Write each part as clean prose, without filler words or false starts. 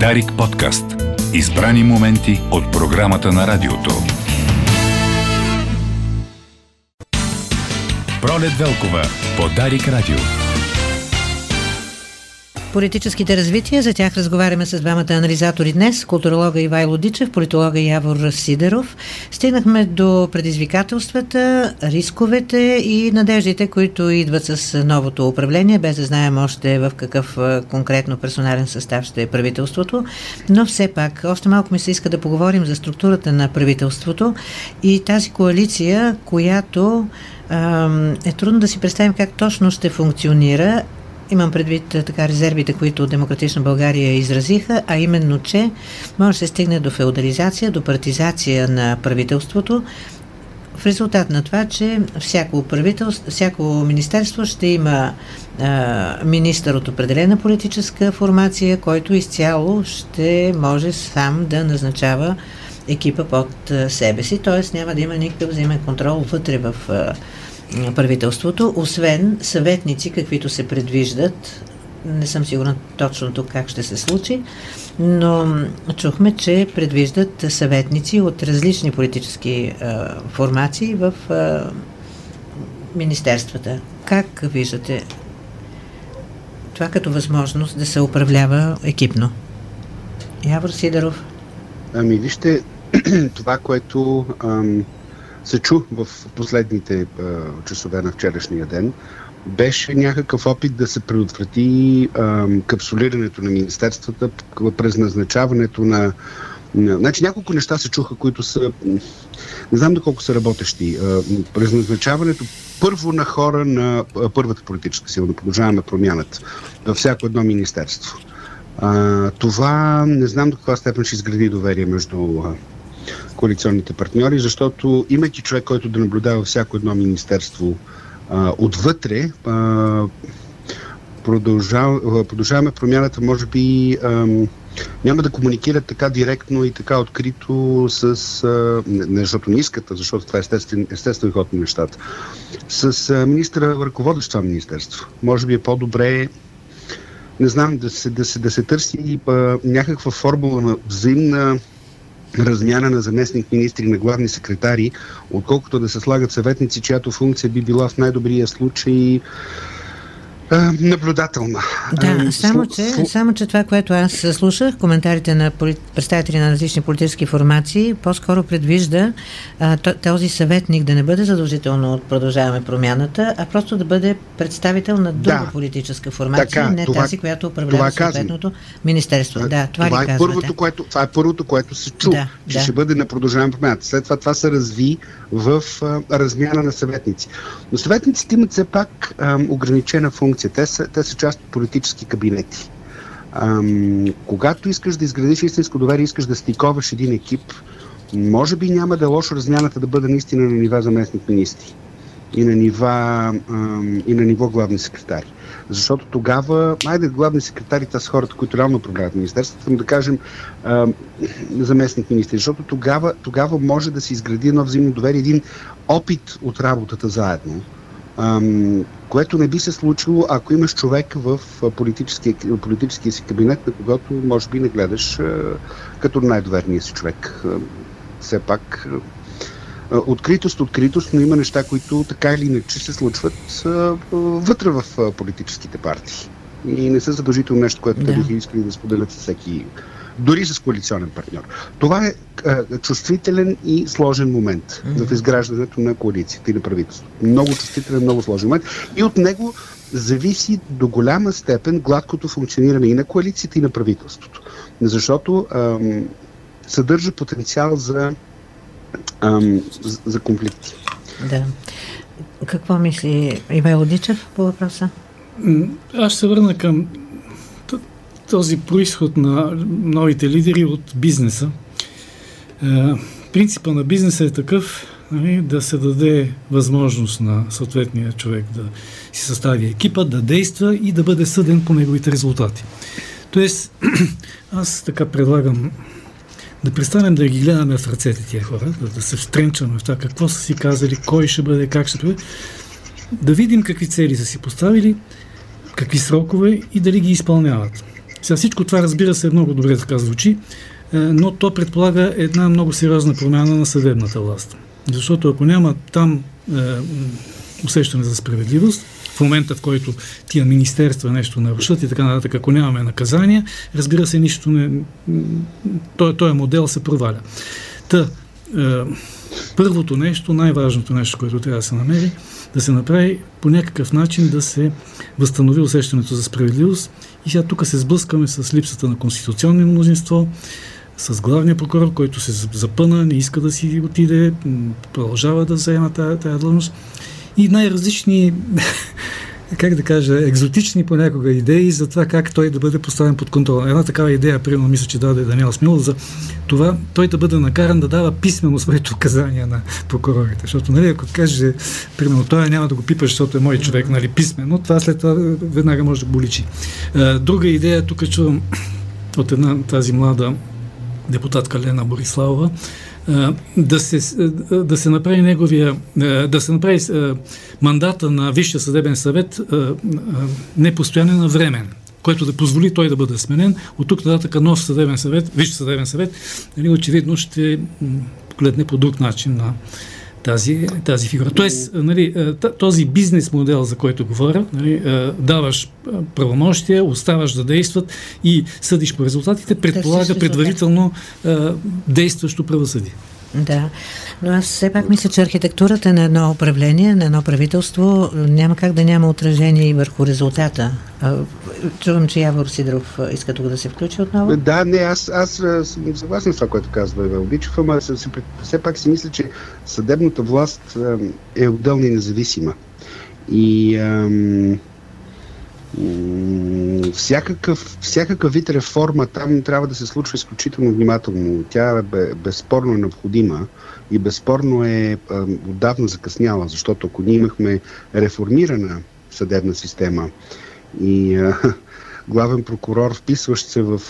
Дарик подкаст. Избрани моменти от програмата на радиото. Пролет Велкова по Дарик радио. Политическите развития, за тях разговаряме с двамата анализатори днес, културолога Ивайло Дичев, политолога Явор Сидеров. Стигнахме до предизвикателствата, рисковете и надеждите, които идват с новото управление, без да знаем още в какъв конкретно персонален състав ще е правителството, но все пак още малко ми се иска да поговорим за структурата на правителството и тази коалиция, която е трудно да си представим как точно ще функционира. Имам предвид така резервите, които Демократична България изразиха, а именно, че може да се стигне до феодализация, до партизация на правителството, в резултат на това, че всяко министерство ще има министър от определена политическа формация, който изцяло ще може сам да назначава екипа под себе си, т.е. няма да има никакъв взаимен контрол вътре в правителството, освен съветници, каквито се предвиждат. Не съм сигурна точно тук как ще се случи, но чухме, че предвиждат съветници от различни политически формации в министерствата. Как виждате това като възможност да се управлява екипно? Явор Сидеров. Ами вижте, това, което се чу в последните часове на вчерашния ден, беше някакъв опит да се предотврати капсулирането на министерствата през назначаването на... Значи няколко неща се чуха, които са... Не знам доколко са работещи. През назначаването първо на хора на първата политическа сила, да Продължаваме промяната във всяко едно министерство. Това не знам до каква степен ще изгради доверие между коалиционните партньори, защото имайки човек, който да наблюдава всяко едно министерство отвътре, продължаваме промяната, може би няма да комуникират така директно и така открито с... Не защото не искат, защото това е естествен ход на нещата. С министъра, ръководещ това министерство. Може би е по-добре, не знам, да се търси някаква формула на взаимна размяна на заместник-министри, на главни секретари, отколкото да се слагат съветници, чиято функция би била в най-добрия случай наблюдателна. Да, само че това, което аз слушах, коментарите на представители на различни политически формации, по-скоро предвижда този съветник да не бъде задължително от Продължаваме промяната, а просто да бъде представител на друга политическа формация, така, не това, тази, която управлява съответното министерство. Това е първото, което се чу, че ще бъде на Продължаваме промяната. След това се разви в размяна на съветници. Но съветниците имат все пак ограничена функция. Те са част от политически кабинети. Когато искаш да изградиш истинско доверие, искаш да стиковаш един екип, може би няма да е лошо размяната да бъде наистина на нива заместник-министри и на ниво главни секретари. Защото тогава, главни секретари, са хората, които реално управляват министерството, да кажем заместник-министри, защото тогава може да се изгради едно взаимно доверие, един опит от работата заедно, което не би се случило, ако имаш човек в политическия си кабинет, на когото може би не гледаш като най-доверния си човек. Все пак откритост, но има неща, които така или иначе се случват вътре в политическите партии. И не са задължително нещо, което те биха искали да споделят с всеки, дори с коалиционен партньор. Това е чувствителен и сложен момент в изграждането на коалицията и на правителството. Много чувствителен, много сложен момент. И от него зависи до голяма степен гладкото функциониране и на коалицията, и на правителството. Защото съдържа потенциал за конфликти. Да. Какво мисли Ивайло Дичев по въпроса? Аз ще се върна към този произход на новите лидери от бизнеса. Принципа на бизнеса е такъв, да се даде възможност на съответния човек да си състави екипа, да действа и да бъде съден по неговите резултати. Тоест, аз така предлагам да престанем да ги гледаме в ръцете тия хора, да се втренчваме в това какво са си казали, кой ще бъде, как ще бъде, да видим какви цели са си поставили, какви срокове и дали ги изпълняват. Сега всичко това, разбира се, много добре така звучи, но то предполага една много сериозна промяна на съдебната власт. Защото ако няма там усещане за справедливост, в момента, в който тия министерства нещо нарушат и така нататък, ако нямаме наказания, разбира се, нищо не... Той модел се проваля. Та, първото нещо, най-важното нещо, което трябва да се намери, да се направи по някакъв начин да се възстанови усещането за справедливост. И сега тук се сблъскаме с липсата на конституционно мнозинство, с главния прокурор, който се запъна, не иска да си отиде, продължава да заема тая длъжност. И най-различни, как да кажа, екзотични понякога идеи за това как той да бъде поставен под контрол. Една такава идея, примерно, мисля, че даде Даниел Смилов, за това той да бъде накаран да дава писмено своите указания на прокурорите. Защото, нали, ако каже, примерно, той няма да го пипаш, защото е мой човек, нали, писмено, това след това веднага може да го личи. Друга идея, тук чувам от една тази млада депутатка Лена Бориславова, да се направи да се направи мандата на Висшия съдебен съвет непостоянен, на времен, което да позволи той да бъде сменен. От тук нататък нов съдебен съвет, Висшия съдебен съвет, нали, очевидно ще погледне по друг начин на тази фигура. Тоест, нали, този бизнес модел, за който говоря, нали, даваш правомощия, оставаш да действат и съдиш по резултатите, предполага предварително действащо правосъдие. Да, но аз все пак мисля, че архитектурата на едно управление, на едно правителство няма как да няма отражение и върху резултата. Чувам, че Явор Сидеров иска тук да се включи отново. Да, не, аз съм съгласен с това, което казва Ивайло Дичев, ама все пак си мисля, че съдебната власт е отделна и независима. И всякакъв вид реформа там трябва да се случва изключително внимателно. Тя е безспорно необходима и безспорно е отдавна закъсняла, защото ако ние имахме реформирана съдебна система и главен прокурор, вписващ се в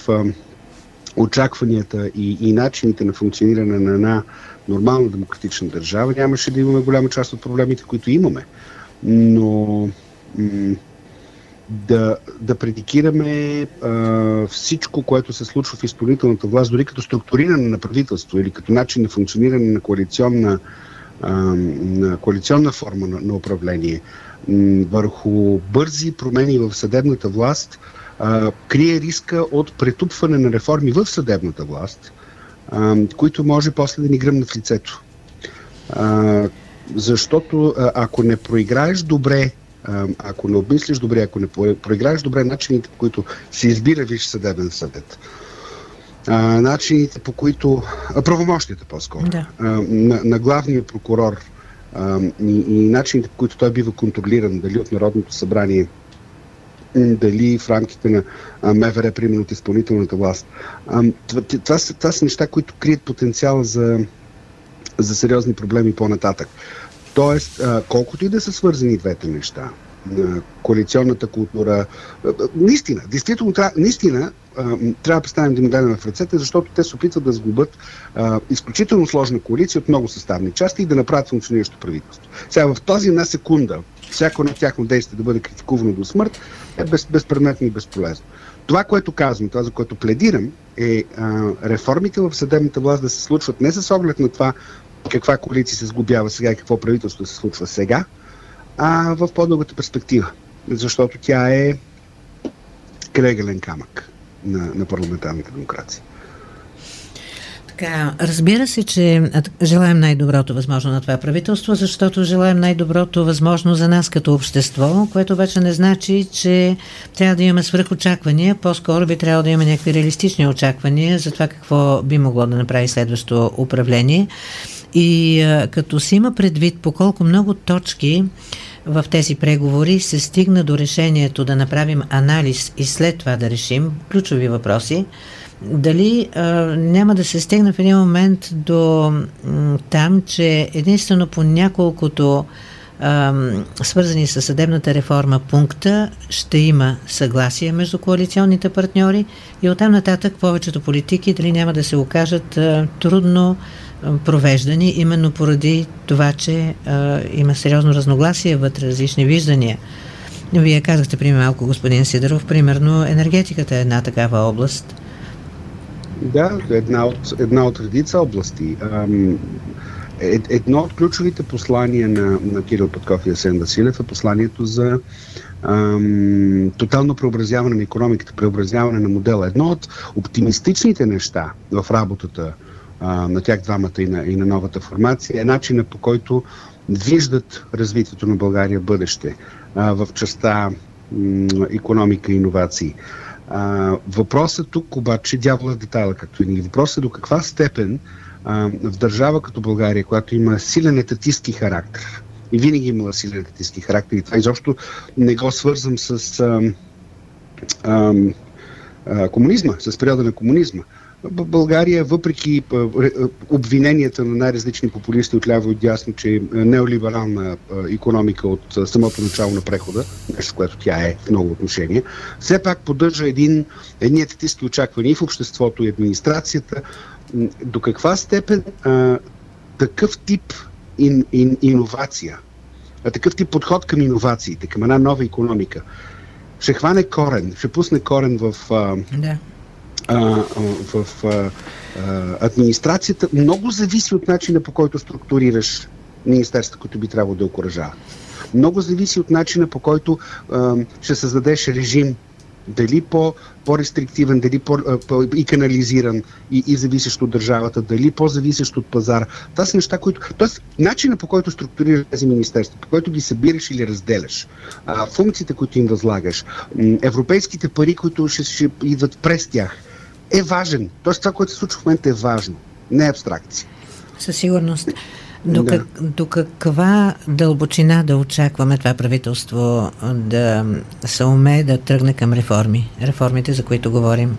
очакванията и начините на функциониране на една нормална демократична държава, нямаше да имаме голяма част от проблемите, които имаме. Но да предикираме всичко, което се случва в изпълнителната власт, дори като структуриране на правителство или като начин на функциониране на коалиционна форма на управление, върху бързи промени в съдебната власт, крие риска от претупване на реформи в съдебната власт, които може после да ни гръмнат в лицето. Защото ако не проиграеш добре, ако не обмислиш добре, ако не проиграеш добре начините, по които се избира Висш съдебен съвет, начините, по които правомощите по-скоро, да, на главния прокурор и начините, по които той бива контролиран, дали от Народното събрание, дали в рамките на МВР, примерно от изпълнителната власт. Това са неща, които крият потенциала за сериозни проблеми по-нататък. Тоест, колкото и да са свързани двете неща, коалиционната култура, наистина, действително, трябва да представим демокрацията в ръцете, защото те се опитват да сгубят изключително сложна коалиция от много съставни части и да направят функциониращо правителство. Сега в тази една секунда, всяко на тяхно действие да бъде критикувано до смърт, е безпредметно и безполезно. Това, което казвам, това, за което пледирам, е реформите в съдебната власт да се случват не с оглед на това каква коалиция се сгубява сега и какво правителство се случва сега, а в по-дългата перспектива. Защото тя е крайъгълен камък на парламентарната демокрация. Така, разбира се, че желаем най-доброто възможно на това правителство, защото желаем най-доброто възможно за нас като общество, което обаче не значи, че трябва да имаме свръхочаквания. По-скоро би трябвало да имаме някакви реалистични очаквания за това какво би могло да направи следващото управление. И като се има предвид по колко много точки в тези преговори се стигна до решението да направим анализ и след това да решим ключови въпроси, дали няма да се стигне в един момент до там, че единствено по няколкото свързани с съдебната реформа пункта ще има съгласие между коалиционните партньори и оттам нататък повечето политики дали няма да се окажат трудно провеждани, именно поради това, че има сериозно разногласие вътре, различни виждания. Вие казахте преди малко, господин Сидеров, примерно енергетиката е една такава област. Да, една от редица области. Едно от ключовите послания на Кирил Подков и Асен Василев е посланието за тотално преобразяване на икономиката, преобразяване на модела. Едно от оптимистичните неща в работата на тях двамата и на новата формация е начина, по който виждат развитието на България в бъдеще в частта икономика и иновации. Въпросът тук обаче, дяволът в детайла, както и ние. Въпросът е до каква степен в държава като България, която има силен етатистки характер, и винаги имала силен етатистки характер, и това изобщо не го свързвам с комунизма, с периода на комунизма. България, въпреки обвиненията на най-различни популисти от ляво и от дясно, че е неолиберална икономика от самото начало на прехода, нещо, което тя е в много отношение, все пак поддържа едни етатистки очаквания и в обществото, и администрацията. До каква степен такъв тип иновация, такъв тип подход към иновациите, към една нова икономика, ще хване корен, ще пусне корен в администрацията, много зависи от начина, по който структурираш министерството, което би трябвало да окуражава. Много зависи от начина, по който ще създадеш режим, дали по-рестриктивен, дали и канализиран, и зависещ от държавата, дали по-зависещ от пазара. Това са неща, които... Тоест, начина, по който структурираш тези министерства, по който ги събираш или разделяш, функциите, които им възлагаш, европейските пари, които ще идват през тях, е важен. Тоест, това, което се случва в момента, е важно. Не е абстракция. Със сигурност. До каква дълбочина да очакваме това правителство да се умее да тръгне към реформи? Реформите, за които говорим.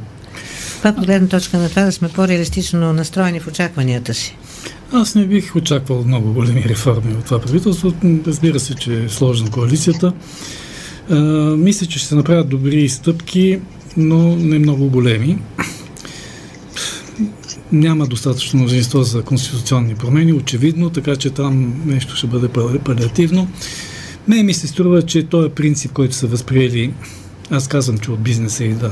Пак от гледна точка на това да сме по-реалистично настроени в очакванията си. Аз не бих очаквал много големи реформи от това правителство. Разбира се, че е сложна коалицията. Мисля, че ще се направят добри стъпки, но не много големи. Няма достатъчно мнозинство за конституционни промени, очевидно, така че там нещо ще бъде палиативно. Мен ми се струва, че този принцип, който са възприели, аз казвам, че от бизнеса и да.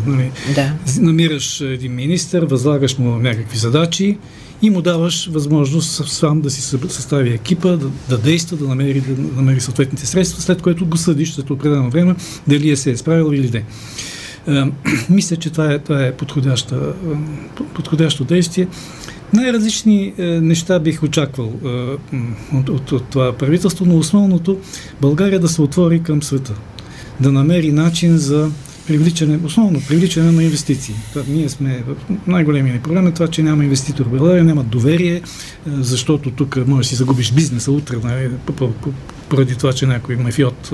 Намираш един министър, възлагаш му някакви задачи и му даваш възможност сам да си състави екипа, да действа, да намери съответните средства, след което го съдиш след определено време, дали е се е справил или не. Мисля, че това е подходящо действие. Най-различни неща бих очаквал от това правителство, но основното България да се отвори към света, да намери начин за привличане на инвестиции. Ние сме най-големия проблем е това, че няма инвеститор в България, няма доверие, защото тук може да си загубиш бизнеса утре, поради това, че някой мафиот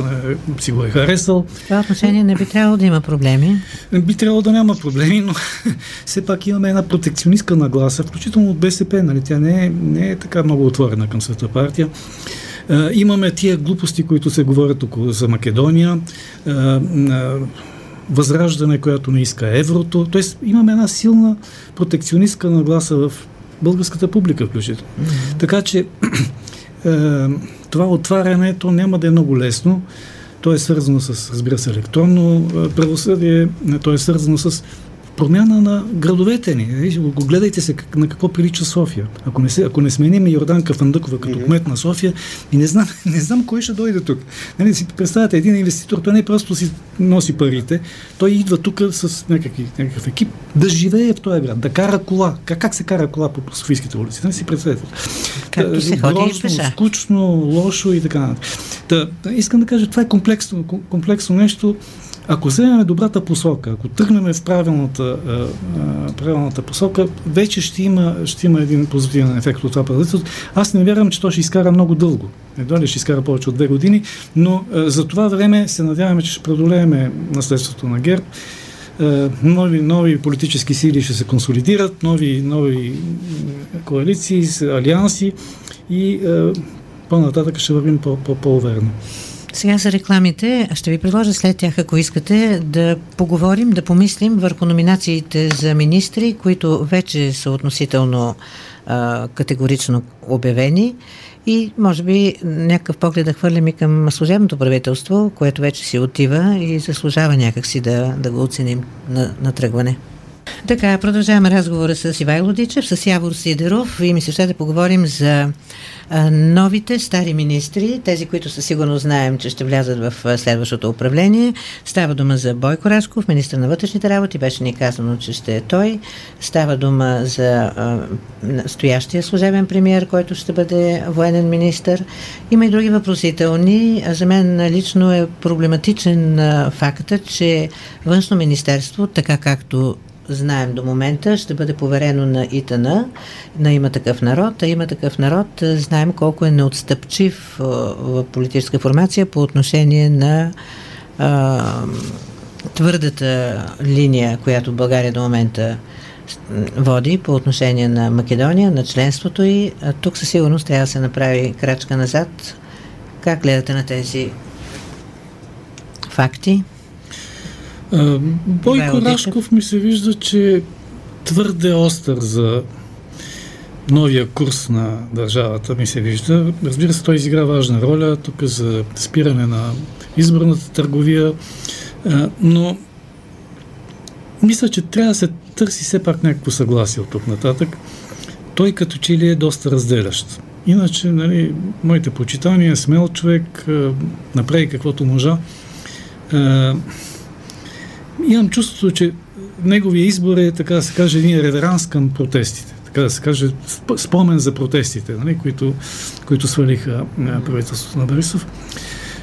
си го е харесал. В това отношение не би трябвало да има проблеми. Би трябвало да няма проблеми, но все пак имаме една протекционистка нагласа, включително от БСП, нали? Тя не е така много отворена към света партия. Имаме тия глупости, които се говорят около за Македония, Възраждане, която не иска еврото. Тоест имаме една силна протекционистка нагласа в българската публика включително. Mm-hmm. Така че това отварянето няма да е много лесно. То е свързано с, разбира се, електронно правосъдие, то е свързано с промяна на градовете ни. Гледайте се на какво прилича София. Ако не сменим Йорданка Фандъкова като кмет на София, и не знам кой ще дойде тук. Нали, си представяте, един инвеститор, той не просто си носи парите, той идва тук с някакъв екип да живее в този град, да кара кола. Как се кара кола по софийските улици? Не си представете. Както се ходи и пеша. Скучно, лошо и така нататък. Искам да кажа, това е комплексно нещо. Ако вземем добрата посока, ако тръгнем в правилната посока, вече ще има един позитивен ефект от това правителство. Аз не вярвам, че то ще изкара много дълго. Едва ли ще изкара повече от 2 години, но за това време се надяваме, че ще преодолеем наследството на ГЕРБ. Нови политически сили ще се консолидират, нови коалиции, алианси и по-нататък ще вървим по-уверено. Сега за рекламите. Ще ви предложа след тях, ако искате, да поговорим, да помислим върху номинациите за министри, които вече са относително категорично обявени, И може би някакъв поглед да хвърлим и към служебното правителство, което вече си отива и заслужава някакси да го оценим на тръгване. Така, продължаваме разговора с Ивайло Дичев, с Явор Сидеров и ми се ще да поговорим за новите стари министри, тези, които със сигурно знаем, че ще влязат в следващото управление. Става дума за Бойко Рашков, министър на вътрешните работи, беше ни казано, че ще е той. Става дума за настоящия служебен премиер, който ще бъде военен министър. Има и други въпросителни. За мен лично е проблематичен факта, че Външно министерство, така както знаем до момента, ще бъде поверено на Итана, на Има такъв народ, а Има такъв народ знаем колко е неотстъпчив в политическа формация по отношение на твърдата линия, която България до момента води по отношение на Македония, на членството и тук със сигурност трябва да се направи крачка назад. Как гледате на тези факти? Бойко Рашков ми се вижда, че е твърде остър за новия курс на държавата, ми се вижда. Разбира се, той изигра важна роля тук за спиране на изборната търговия, но мисля, че трябва да се търси все пак някакво съгласие от тук нататък. Той като че ли е доста разделящ. Иначе, нали, моите почитания, смел човек, направи каквото можа. Имам чувството, че неговия избор е, така да се каже, един реверанс към протестите. Така да се каже, спомен за протестите, нали, които свалиха правителството на Борисов.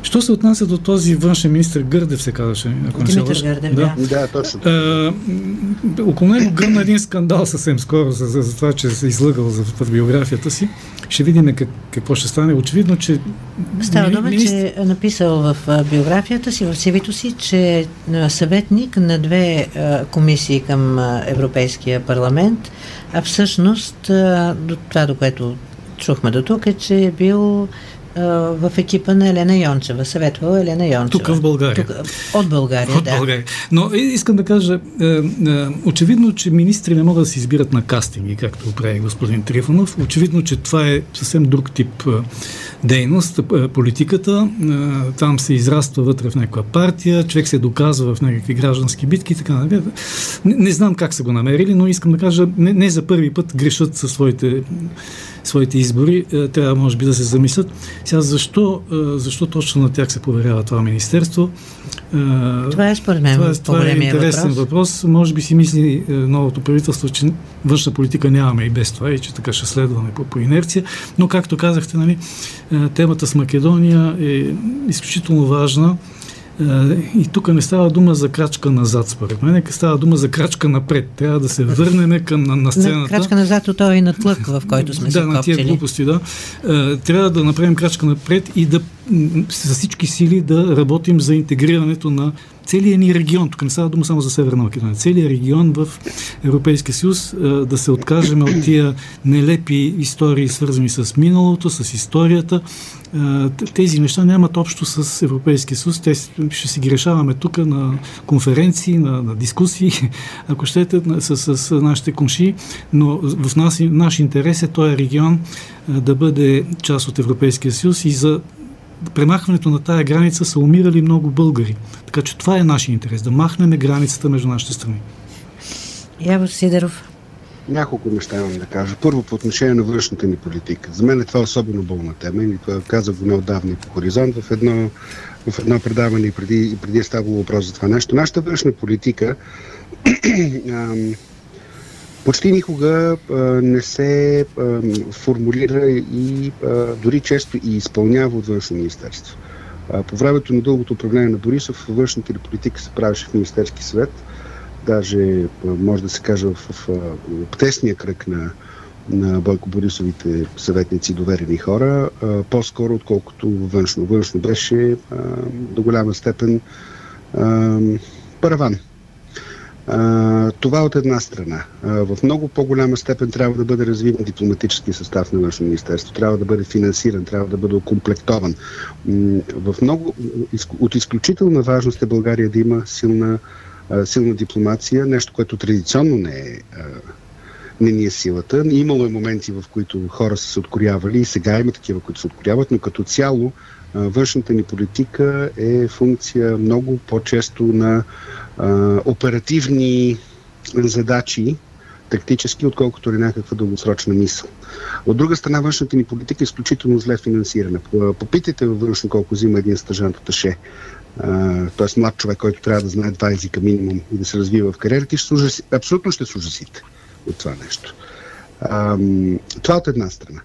Що се отнася до този външен министър Гърдев, се казваше? Димитър Гърдев, да, точно. Около него гръмна един скандал съвсем скоро за това, че се излъгал за биографията си. Ще видим какво ще стане. Очевидно, че... Става дума, че е написал в биографията си, в CV-то си, че е съветник на две комисии към Европейския парламент, а всъщност това, до което чухме до тук, е, че е бил в екипа на Елена Йончева. Съветвала Елена Йончева. Тук в България. От България. Но искам да кажа, очевидно, че министри не могат да се избират на кастинги, както прави господин Трифонов. Очевидно, че това е съвсем друг тип дейност. Политиката, там се израства вътре в някаква партия, човек се доказва в някакви граждански битки и така нататък. Не знам как са го намерили, но искам да кажа, не за първи път грешат със своите избори. Трябва, може би, да се замислят. Сега защо точно на тях се поверява това министерство? Това е според мен по-големия интересен въпрос. Може би си мисли новото правителство, че външна политика нямаме и без това и че така ще следваме по инерция. Но както казахте, нали, темата с Македония е изключително важна. И тук не става дума за крачка назад, според мен, става дума за крачка напред. Трябва да се върнем към на сцената. На крачка назад от този натлък, в който сме се копчили. Да, на тия глупости, да. Трябва да направим крачка напред и да с всички сили да работим за интегрирането на целия ни регион. Тук не става дума само за Северна Македония. Целият регион в Европейския съюз, да се откажем от тия нелепи истории, свързани с миналото, с историята. Тези неща нямат общо с Европейския съюз. Те ще си ги решаваме тук на конференции, на дискусии, ако щете, с нашите конши, но в наш интерес е този регион да бъде част от Европейския съюз и за премахването на тая граница са умирали много българи. Така че това е нашия интерес, да махнем границата между нашите страни. Явор Сидеров. Няколко неща имам да кажа. Първо, по отношение на външната ни политика. За мен е това особено болна тема и това казах го неотдавна по Хоризонт в едно предаване и преди е ставало въпрос за това нещо. Нашата външна политика почти никога не се формулира и дори често и изпълнява от външно министерство. По времето на дългото управление на Борисов външната ни политика се правеше в Министерски съвет, даже може да се каже в тесния кръг на Бойко Борисовите съветници, доверени хора, по-скоро отколкото външно. Външно беше до голяма степен параван. Това от една страна. В много по-голяма степен трябва да бъде развиван дипломатически състав на външно министерство, трябва да бъде финансиран, трябва да бъде окомплектован. От изключителна важност е България да има силна дипломация, нещо, което традиционно не е не ни е силата. Имало е моменти, в които хора са се откорявали и сега има такива, които се откоряват, но като цяло външната ни политика е функция много по-често на оперативни задачи, тактически, отколкото ли някаква дългосрочна мисъл. От друга страна, външната ни политика е изключително зле финансирана. Попитайте във външно колко взима един стажант аташе, т.е. млад човек, който трябва да знае два езика минимум и да се развива в кариерата, и абсолютно ще се ужасите от това нещо. Това от една страна.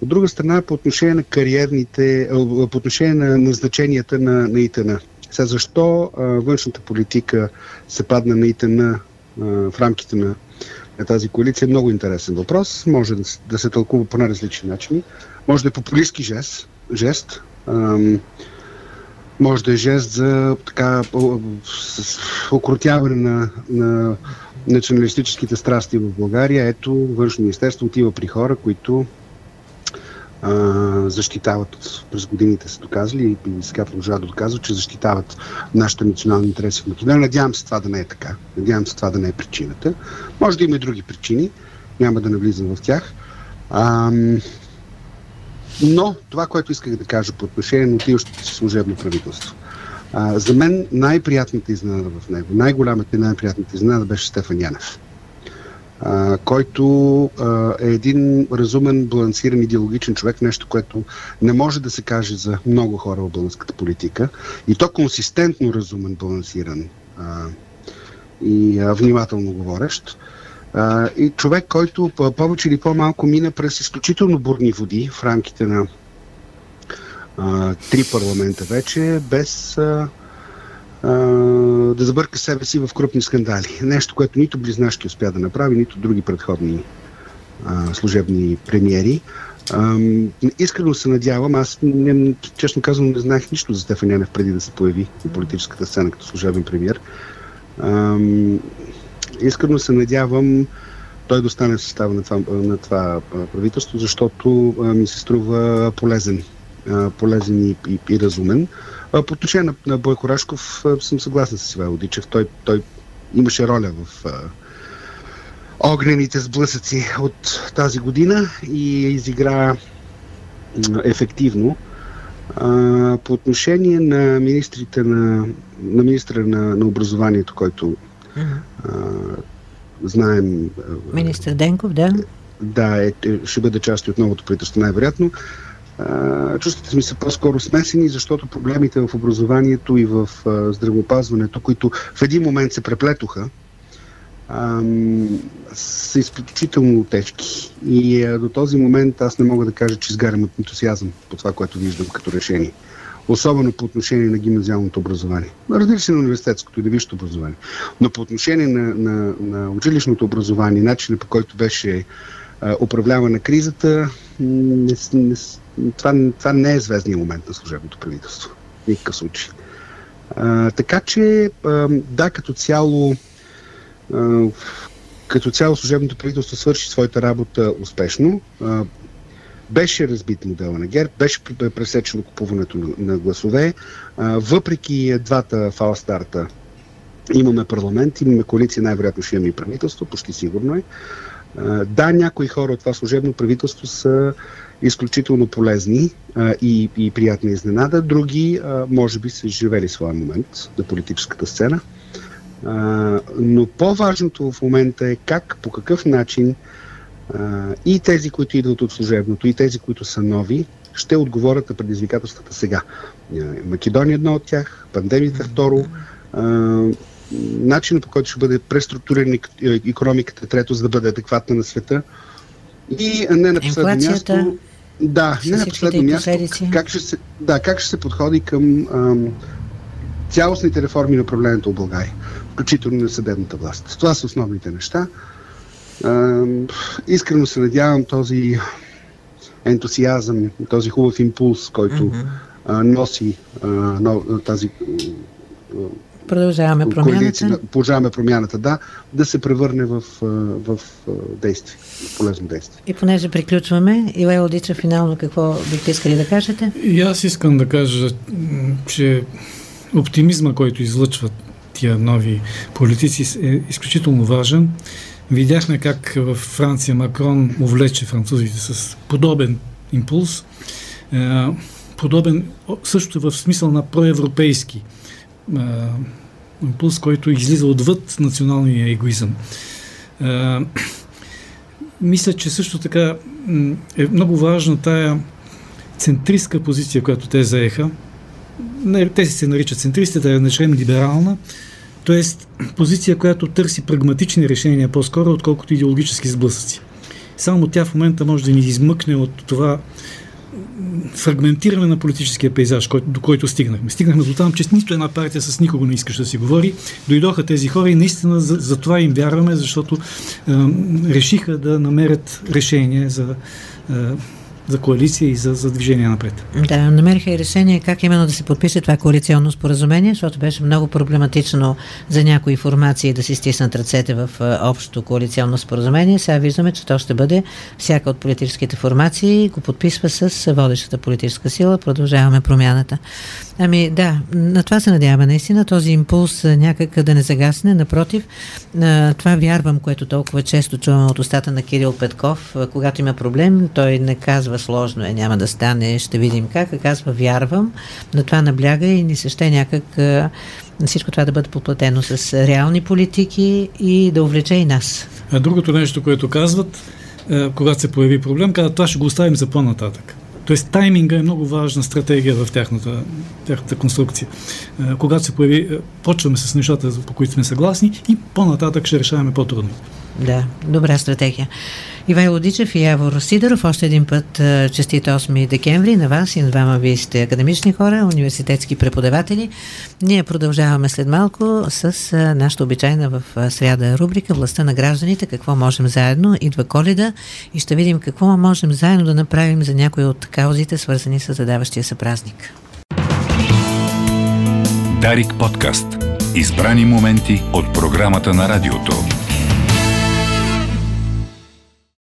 От друга страна, по отношение на кариерните, по отношение на назначенията на Итана. Сега защо външната политика се падна на Итана в рамките на тази коалиция е много интересен въпрос. Може да се тълкува по най-различни начини. Може да е популистски жест. Може да е жест за така укротяване на националистическите страсти в България. Ето, Външно министерство отива при хора, които защитават, през годините са доказали и сега продължават да доказват, че защитават нашите национални интереси в Македония. Надявам се това да не е така. Надявам се това да не е причината. Може да има и други причини. Няма да навлизам в тях. Но това, което исках да кажа по отношение на отиващото си служебно правителство. За мен най-приятната изненада в него, най-голямата и най-приятната изненада беше Стефан Янев, който е един разумен, балансиран, идеологичен човек, нещо, което не може да се каже за много хора в българската политика. И то консистентно разумен, балансиран и внимателно говорещ. И човек, който повече или по-малко мина през изключително бурни води в рамките на три парламента вече, без да забърка себе си в крупни скандали. Нещо, което нито Близнашки успя да направи, нито други предходни служебни премиери. Искрено се надявам, аз честно казвам не знаех нищо за Стефан Янев преди да се появи на политическата сцена като служебен премиер. Искрено се надявам той достане в състава на това правителство, защото ми се струва полезен и разумен. По отношение на Бойко Рашков съм съгласен с Ивайло Дичев. Той имаше роля в огнените сблъсъци от тази година и изигра ефективно. По отношение на министрите на министра на образованието, който знаем... Министър Денков, да. Да, ще бъде част от новото правителство, най-вероятно. Чувствата ми са по-скоро смесени, защото проблемите в образованието и в здравеопазването, които в един момент се преплетоха, са изключително тежки. И до този момент аз не мога да кажа, че изгарям от ентусиазъм по това, което виждам като решение. Особено по отношение на гимназиалното образование. Разбира се, на университетското и на висшето образование. Но по отношение на училищното образование, начинът, по който беше управлявана кризата, това не е звездния момент на служебното правителство. Никакъв случай. Така че, да, като цяло служебното правителство свърши своята работа успешно. Беше разбит модела на ГЕРБ, беше пресечено купуването на гласове. Въпреки двата фалстарта имаме парламент, имаме коалиция, най-вероятно ще имаме и правителство, почти сигурно е. Да, някои хора от това служебно правителство са изключително полезни и приятна изненада. Други, може би, са живели своя момент на политическата сцена. Но по-важното в момента е как, по какъв начин и тези, които идват от служебното, и тези, които са нови, ще отговорят на предизвикателствата сега. Македония едно от тях, пандемията второ, начинът, по който ще бъде преструктурирана икономиката трето, за да бъде адекватна на света. И не на последно място... Да, не на последно място. Как ще се подходи към цялостните реформи на управлението в България, включително на съдебната власт. Това са основните неща. Искрено се надявам този ентусиазъм, този хубав импулс, който носи тази Продължаваме промяната. Продължаваме промяната, да се превърне в действие, полезно действие. И понеже приключваме, Ивайло Дичев, финално какво бихте искали да кажете? И аз искам да кажа, че оптимизма, който излъчват тия нови политици, е изключително важен Видяхме как във Франция Макрон увлече французите с подобен импулс, подобен също в смисъл на проевропейски импулс, който излиза отвъд националния егоизъм. Мисля, че също така е много важна тая центристка позиция, която те заеха. Те се наричат центристи, да я начнем либерална, т.е. позиция, която търси прагматични решения по-скоро, отколкото идеологически сблъсъци. Само тя в момента може да ни измъкне от това фрагментиране на политическия пейзаж, до който стигнахме. Стигнахме до там, че нито една партия с никого не искаше да си говори. Дойдоха тези хора и наистина за това им вярваме, защото решиха да намерят решение за коалиция и за движение напред. Да, намериха и решение как именно да се подпише това коалиционно споразумение, защото беше много проблематично за някои формации да си стиснат ръцете в общото коалиционно споразумение. Сега виждаме, че то ще бъде всяка от политическите формации и го подписва с водещата политическа сила. Продължаваме промяната. Ами да, на това се надяваме наистина, този импулс някак да не загасне. Напротив, това вярвам, което толкова често чуваме от устата на Кирил Петков. Когато има проблем, той не казва сложно е, няма да стане, ще видим как, а казва вярвам, на това набляга и ни се ще някак всичко това да бъде подплатено с реални политики и да увлече и нас. А другото нещо, което казват, когато се появи проблем, казват, това ще го оставим за по-нататък. Тоест тайминга е много важна стратегия в тяхната конструкция. Когато се появи, почваме с нещата, по които сме съгласни и по-нататък ще решаваме по-трудно. Да, добра стратегия. Ивайло Дичев и Явор Сидеров, още един път честит 8 декември на вас и на двама ви сте академични хора, университетски преподаватели. Ние продължаваме след малко с нашата обичайна в сряда рубрика Властта на гражданите, какво можем заедно, идва Коледа и ще видим какво можем заедно да направим за някои от каузите, свързани с задаващия се празник. Дарик подкаст. Избрани моменти от програмата на радиото.